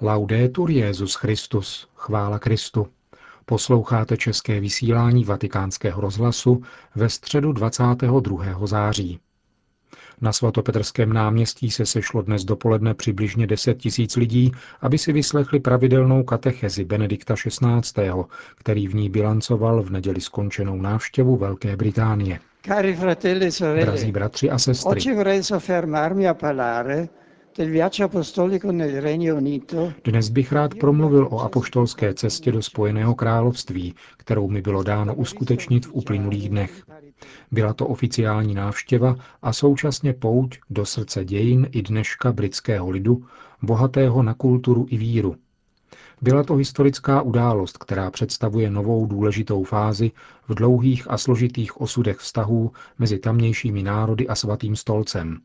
Laudetur Jesus Christus, chvála Kristu. Posloucháte české vysílání Vatikánského rozhlasu ve středu 22. září. Na svatopetrském náměstí se sešlo dnes dopoledne přibližně 10 000 lidí, aby si vyslechli pravidelnou katechezi Benedikta XVI., který v ní bilancoval v neděli skončenou návštěvu Velké Británie. Drazí bratři a sestry, dnes bych rád promluvil o apoštolské cestě do Spojeného království, kterou mi bylo dáno uskutečnit v uplynulých dnech. Byla to oficiální návštěva a současně pouť do srdce dějin i dneška britského lidu, bohatého na kulturu i víru. Byla to historická událost, která představuje novou důležitou fázi v dlouhých a složitých osudech vztahů mezi tamnějšími národy a Svatým stolcem.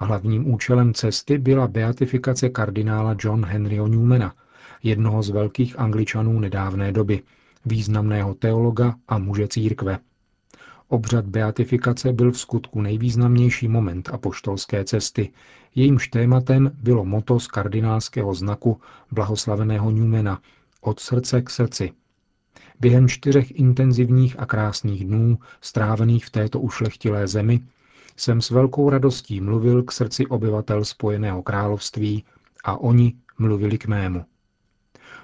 Hlavním účelem cesty byla beatifikace kardinála John Henryho Newmana, jednoho z velkých Angličanů nedávné doby, významného teologa a muže církve. Obřad beatifikace byl vskutku nejvýznamnější moment apoštolské cesty, jejímž tématem bylo motto z kardinálského znaku blahoslaveného Newmana od srdce k srdci. Během 4 intenzivních a krásných dnů, strávených v této ušlechtilé zemi, jsem s velkou radostí mluvil k srdci obyvatel Spojeného království a oni mluvili k mému.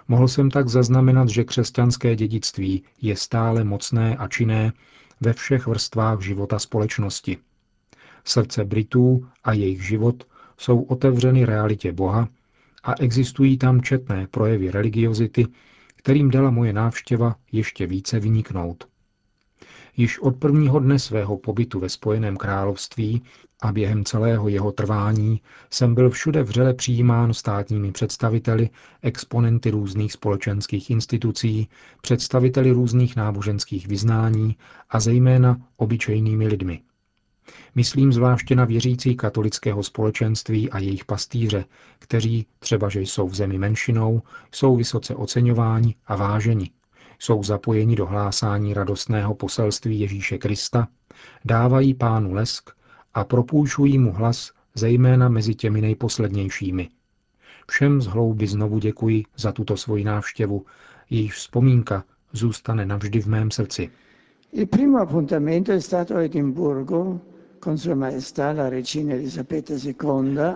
Mohl jsem tak zaznamenat, že křesťanské dědictví je stále mocné a činné ve všech vrstvách života společnosti. Srdce Britů a jejich život jsou otevřeny realitě Boha a existují tam četné projevy religiozity, kterým dala moje návštěva ještě více vyniknout. Již od prvního dne svého pobytu ve Spojeném království a během celého jeho trvání jsem byl všude vřele přijímán státními představiteli, exponenty různých společenských institucí, představiteli různých náboženských vyznání a zejména obyčejnými lidmi. Myslím zvláště na věřící katolického společenství a jejich pastýře, kteří, třebaže jsou v zemi menšinou, jsou vysoce oceňováni a váženi. Jsou zapojeni do hlásání radostného poselství Ježíše Krista, dávají Pánu lesk a propůjčují mu hlas zejména mezi těmi nejposlednějšími. Všem z hloubi znovu děkuji za tuto svoji návštěvu, jejíž vzpomínka zůstane navždy v mém srdci. Il primo appuntamento è stato a Edimburgo.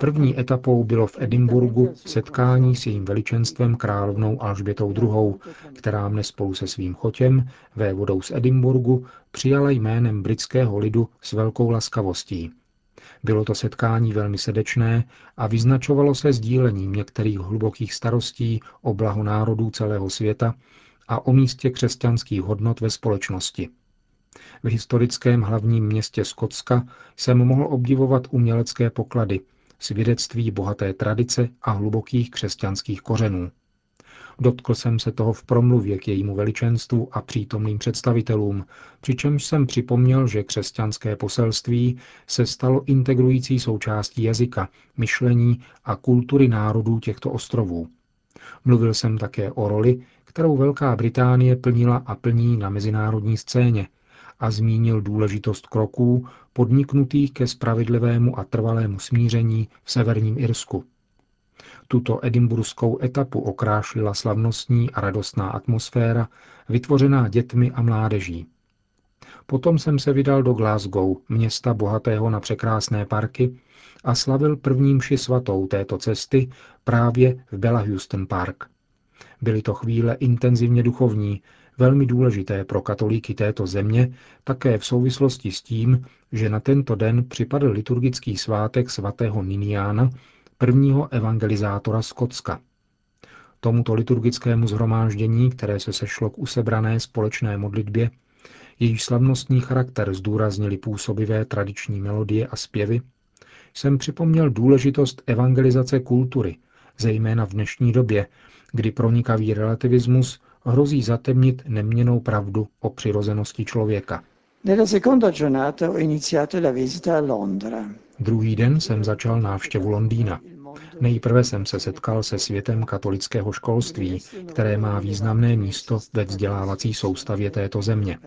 První etapou bylo v Edinburgu setkání s jejím veličenstvem královnou Alžbětou II., která mne spolu se svým chotěm, vévodou z Edinburgu, přijala jménem britského lidu s velkou laskavostí. Bylo to setkání velmi srdečné a vyznačovalo se sdílením některých hlubokých starostí o blaho národů celého světa a o místě křesťanských hodnot ve společnosti. V historickém hlavním městě Skotska jsem mohl obdivovat umělecké poklady, svědectví bohaté tradice a hlubokých křesťanských kořenů. Dotkl jsem se toho v promluvě k jejímu veličenstvu a přítomným představitelům, přičemž jsem připomněl, že křesťanské poselství se stalo integrující součástí jazyka, myšlení a kultury národů těchto ostrovů. Mluvil jsem také o roli, kterou Velká Británie plnila a plní na mezinárodní scéně, a zmínil důležitost kroků podniknutých ke spravedlivému a trvalému smíření v severním Irsku. Tuto edimburskou etapu okrášlila slavnostní a radostná atmosféra, vytvořená dětmi a mládeží. Potom jsem se vydal do Glasgow, města bohatého na překrásné parky, a slavil první mši svatou této cesty právě v Bellahouston Park. Byly to chvíle intenzivně duchovní, velmi důležité pro katolíky této země, také v souvislosti s tím, že na tento den připadl liturgický svátek svatého Niniana, prvního evangelizátora Skotska. Tomuto liturgickému shromáždění, které se sešlo k usebrané společné modlitbě, jejíž slavnostní charakter zdůraznili působivé tradiční melodie a zpěvy, jsem připomněl důležitost evangelizace kultury, zejména v dnešní době, kdy pronikavý relativismus hrozí zatemnit neměnnou pravdu o přirozenosti člověka. Druhý den jsem začal návštěvu Londýna. Nejprve jsem se setkal se světem katolického školství, které má významné místo ve vzdělávací soustavě této země.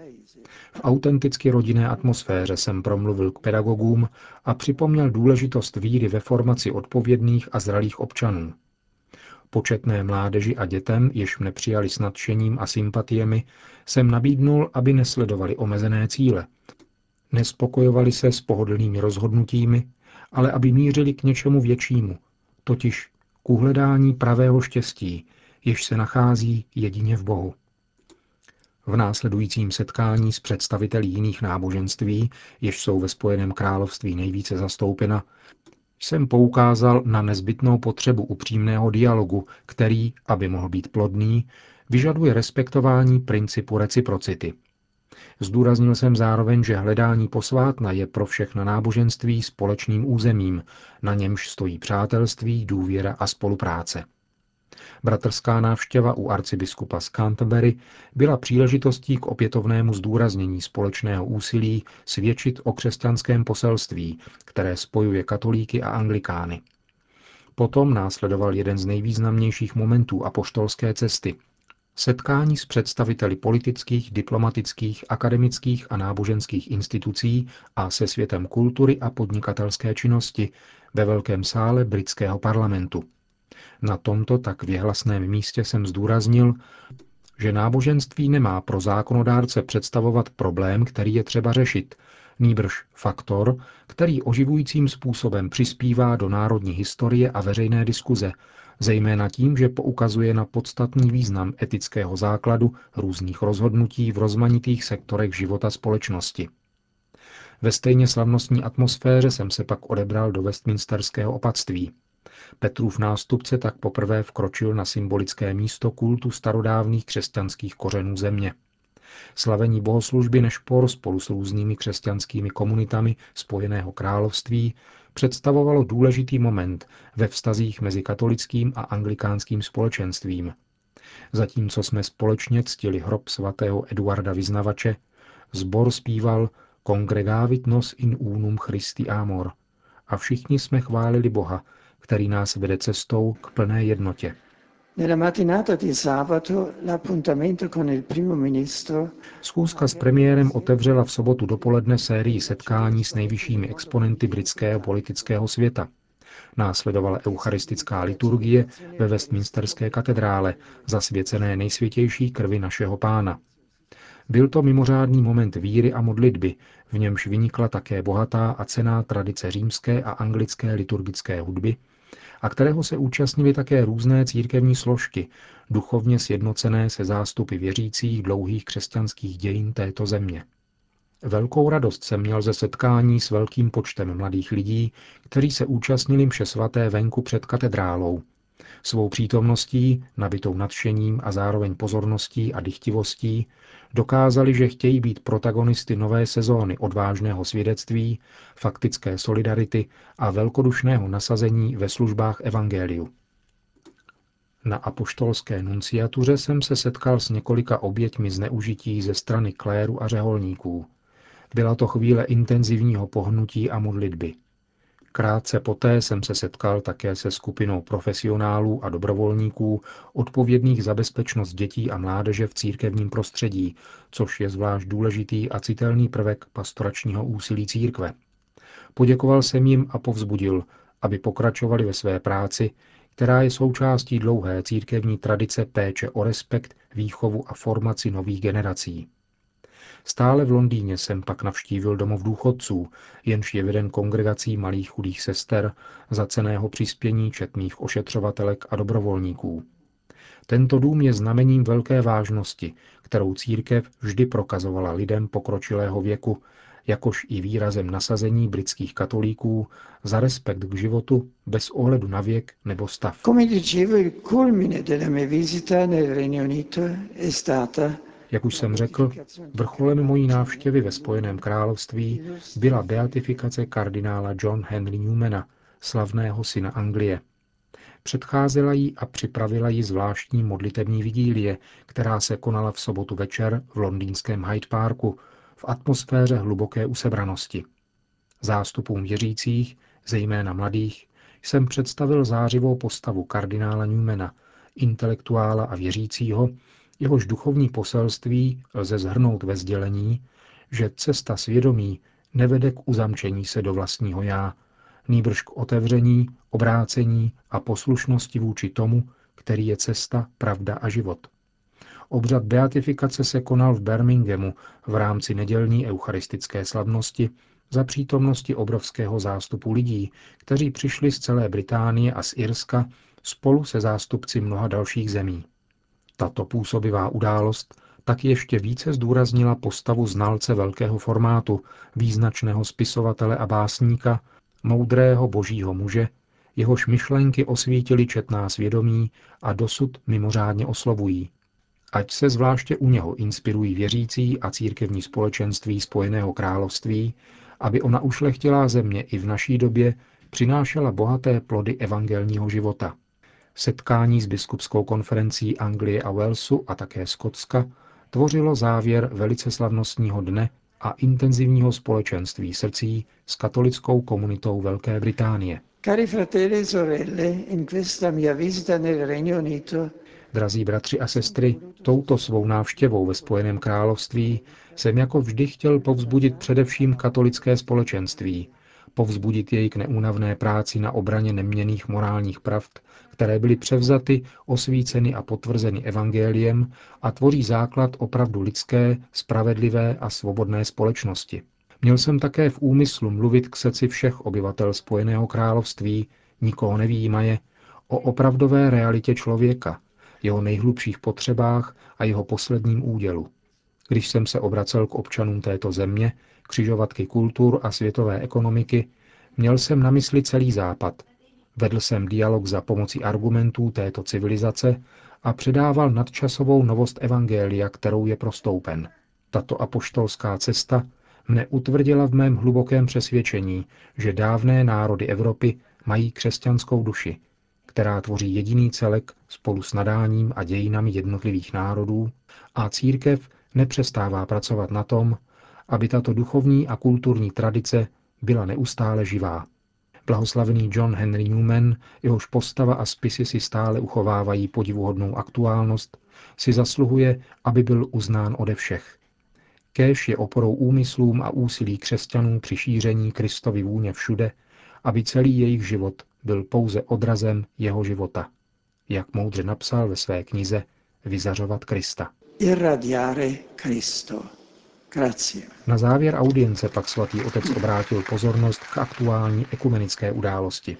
V autenticky rodinné atmosféře jsem promluvil k pedagogům a připomněl důležitost víry ve formaci odpovědných a zralých občanů. početné mládeži a dětem, jež mne přijali s nadšením a sympatiemi, jsem nabídnul, aby nesledovali omezené cíle, nespokojovali se s pohodlnými rozhodnutími, ale aby mířili k něčemu většímu, totiž k uhledání pravého štěstí, jež se nachází jedině v Bohu. V následujícím setkání s představiteli jiných náboženství, jež jsou ve Spojeném království nejvíce zastoupena, jsem poukázal na nezbytnou potřebu upřímného dialogu, který, aby mohl být plodný, vyžaduje respektování principu reciprocity. Zdůraznil jsem zároveň, že hledání posvátna je pro všechna náboženství společným územím, na němž stojí přátelství, důvěra a spolupráce. Bratrská návštěva u arcibiskupa z Canterbury byla příležitostí k opětovnému zdůraznění společného úsilí svědčit o křesťanském poselství, které spojuje katolíky a anglikány. Potom následoval jeden z nejvýznamnějších momentů apoštolské cesty – setkání s představiteli politických, diplomatických, akademických a náboženských institucí a se světem kultury a podnikatelské činnosti ve velkém sále britského parlamentu. Na tomto tak věhlasném místě jsem zdůraznil, že náboženství nemá pro zákonodárce představovat problém, který je třeba řešit, nýbrž faktor, který oživujícím způsobem přispívá do národní historie a veřejné diskuze, zejména tím, že poukazuje na podstatný význam etického základu různých rozhodnutí v rozmanitých sektorech života společnosti. Ve stejně slavnostní atmosféře jsem se pak odebral do Westminsterského opatství. Petrův nástupce tak poprvé vkročil na symbolické místo kultu starodávných křesťanských kořenů země. Slavení bohoslužby Nešpor spolu s různými křesťanskými komunitami Spojeného království představovalo důležitý moment ve vztazích mezi katolickým a anglikánským společenstvím. Zatímco jsme společně ctili hrob svatého Edvarda Vyznavače, sbor zpíval Congregavit nos in unum Christi amor a všichni jsme chválili Boha, který nás vede cestou k plné jednotě. Schůzka s premiérem otevřela v sobotu dopoledne sérii setkání s nejvyššími exponenty britského politického světa. Následovala eucharistická liturgie ve Westminsterské katedrále, zasvěcené nejsvětější krvi našeho Pána. Byl to mimořádný moment víry a modlitby, v němž vynikla také bohatá a cenná tradice římské a anglické liturgické hudby, a kterého se účastnily také různé církevní složky, duchovně sjednocené se zástupy věřících dlouhých křesťanských dějin této země. Velkou radost jsem měl ze setkání s velkým počtem mladých lidí, kteří se účastnili mše svaté venku před katedrálou. Svou přítomností, nabitou nadšením a zároveň pozorností a dychtivostí dokázali, že chtějí být protagonisty nové sezóny odvážného svědectví, faktické solidarity a velkodušného nasazení ve službách evangeliu. Na apoštolské nunciatuře jsem se setkal s několika oběťmi zneužití ze strany kléru a řeholníků. Byla to chvíle intenzivního pohnutí a modlitby. Krátce poté jsem se setkal také se skupinou profesionálů a dobrovolníků odpovědných za bezpečnost dětí a mládeže v církevním prostředí, což je zvlášť důležitý a citelný prvek pastoračního úsilí církve. Poděkoval jsem jim a povzbudil, aby pokračovali ve své práci, která je součástí dlouhé církevní tradice péče o respekt, výchovu a formaci nových generací. Stále v Londýně jsem pak navštívil domov důchodců, jenž je veden kongregací malých chudých sester za cenného přispění četných ošetřovatelek a dobrovolníků. Tento dům je znamením velké vážnosti, kterou církev vždy prokazovala lidem pokročilého věku, jakož i výrazem nasazení britských katolíků za respekt k životu bez ohledu na věk nebo stav. Jak už jsem řekl, vrcholem mojí návštěvy ve Spojeném království byla beatifikace kardinála John Henry Newmana, slavného syna Anglie. Předcházela jí a připravila ji zvláštní modlitební vigílie, která se konala v sobotu večer v londýnském Hyde Parku v atmosféře hluboké usebranosti. Zástupům věřících, zejména mladých, jsem představil zářivou postavu kardinála Newmana, intelektuála a věřícího, jehož duchovní poselství lze shrnout ve sdělení, že cesta svědomí nevede k uzamčení se do vlastního já, nýbrž k otevření, obrácení a poslušnosti vůči tomu, který je cesta, pravda a život. Obřad beatifikace se konal v Birminghamu v rámci nedělní eucharistické slavnosti za přítomnosti obrovského zástupu lidí, kteří přišli z celé Británie a z Irska spolu se zástupci mnoha dalších zemí. Tato působivá událost tak ještě více zdůraznila postavu znalce velkého formátu, význačného spisovatele a básníka, moudrého božího muže, jehož myšlenky osvítily četná svědomí a dosud mimořádně oslovují. Ať se zvláště u něho inspirují věřící a církevní společenství Spojeného království, aby ona ušlechtilá země i v naší době přinášela bohaté plody evangelního života. Setkání s biskupskou konferencí Anglie a Walesu a také Skotska tvořilo závěr velice slavnostního dne a intenzivního společenství srdcí s katolickou komunitou Velké Británie. Cari fratelli e sorelle, in questa mia visita nel Regno Unito. Drazí bratři a sestry, touto svou návštěvou ve Spojeném království jsem jako vždy chtěl povzbudit především katolické společenství, povzbudit jej k neúnavné práci na obraně neměnných morálních pravd, které byly převzaty, osvíceny a potvrzeny evangeliem a tvoří základ opravdu lidské, spravedlivé a svobodné společnosti. Měl jsem také v úmyslu mluvit k srdci všech obyvatel Spojeného království, nikoho nevyjímaje, o opravdové realitě člověka, jeho nejhlubších potřebách a jeho posledním údělu. Když jsem se obracel k občanům této země, křižovatky kultur a světové ekonomiky, měl jsem na mysli celý Západ. Vedl jsem dialog za pomocí argumentů této civilizace a předával nadčasovou novost evangelia, kterou je prostoupen. Tato apoštolská cesta mne utvrdila v mém hlubokém přesvědčení, že dávné národy Evropy mají křesťanskou duši, která tvoří jediný celek spolu s nadáním a dějinami jednotlivých národů, a církev nepřestává pracovat na tom, aby tato duchovní a kulturní tradice byla neustále živá. Blahoslavený John Henry Newman, jehož postava a spisy si stále uchovávají podivuhodnou aktuálnost, si zasluhuje, aby byl uznán ode všech. Kéž je oporou úmyslům a úsilí křesťanů při šíření Kristovy vůně všude, aby celý jejich život byl pouze odrazem jeho života, jak moudře napsal ve své knize Vyzařovat Krista. Irradiare Christo. Grazie. Na závěr audience pak svatý otec obrátil pozornost k aktuální ekumenické události.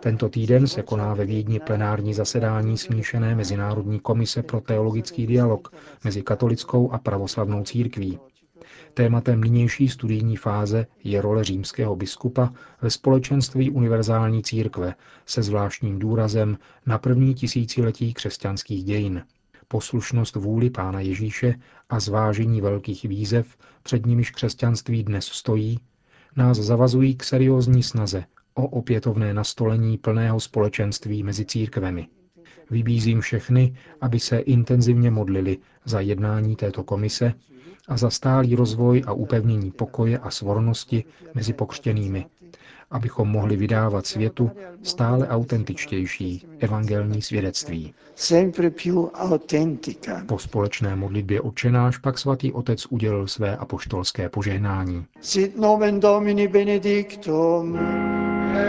Tento týden se koná ve Vídni plenární zasedání smíšené Mezinárodní komise pro teologický dialog mezi katolickou a pravoslavnou církví. Tématem nynější studijní fáze je role římského biskupa ve společenství univerzální církve se zvláštním důrazem na první tisíciletí křesťanských dějin. Poslušnost vůli Pána Ježíše a zvážení velkých výzev, před nimiž křesťanství dnes stojí, nás zavazují k seriózní snaze o opětovné nastolení plného společenství mezi církvemi. Vybízím všechny, aby se intenzivně modlili za jednání této komise a za stálý rozvoj a upevnění pokoje a svornosti mezi pokřtěnými, abychom mohli vydávat světu stále autentičtější evangelní svědectví. Po společné modlitbě Otčenáš pak svatý otec udělil své apoštolské požehnání. Sit nomen Domini benedictum,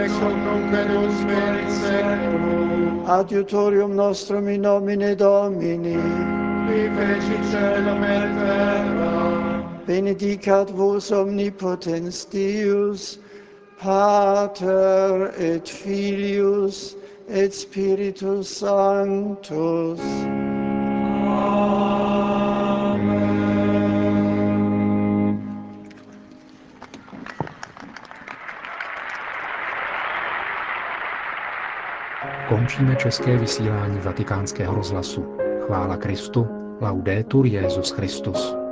ex hoc nunc et usque in seculum, adiutorium nostrum in nomine Domini, qui fecit caelum et terram, benedicat vos omnipotens Deus, Pater et Filius et Spiritus Sanctus. Amen. Končíme české vysílání Vatikánského rozhlasu. Chvála Kristu, laudetur Jesus Christus.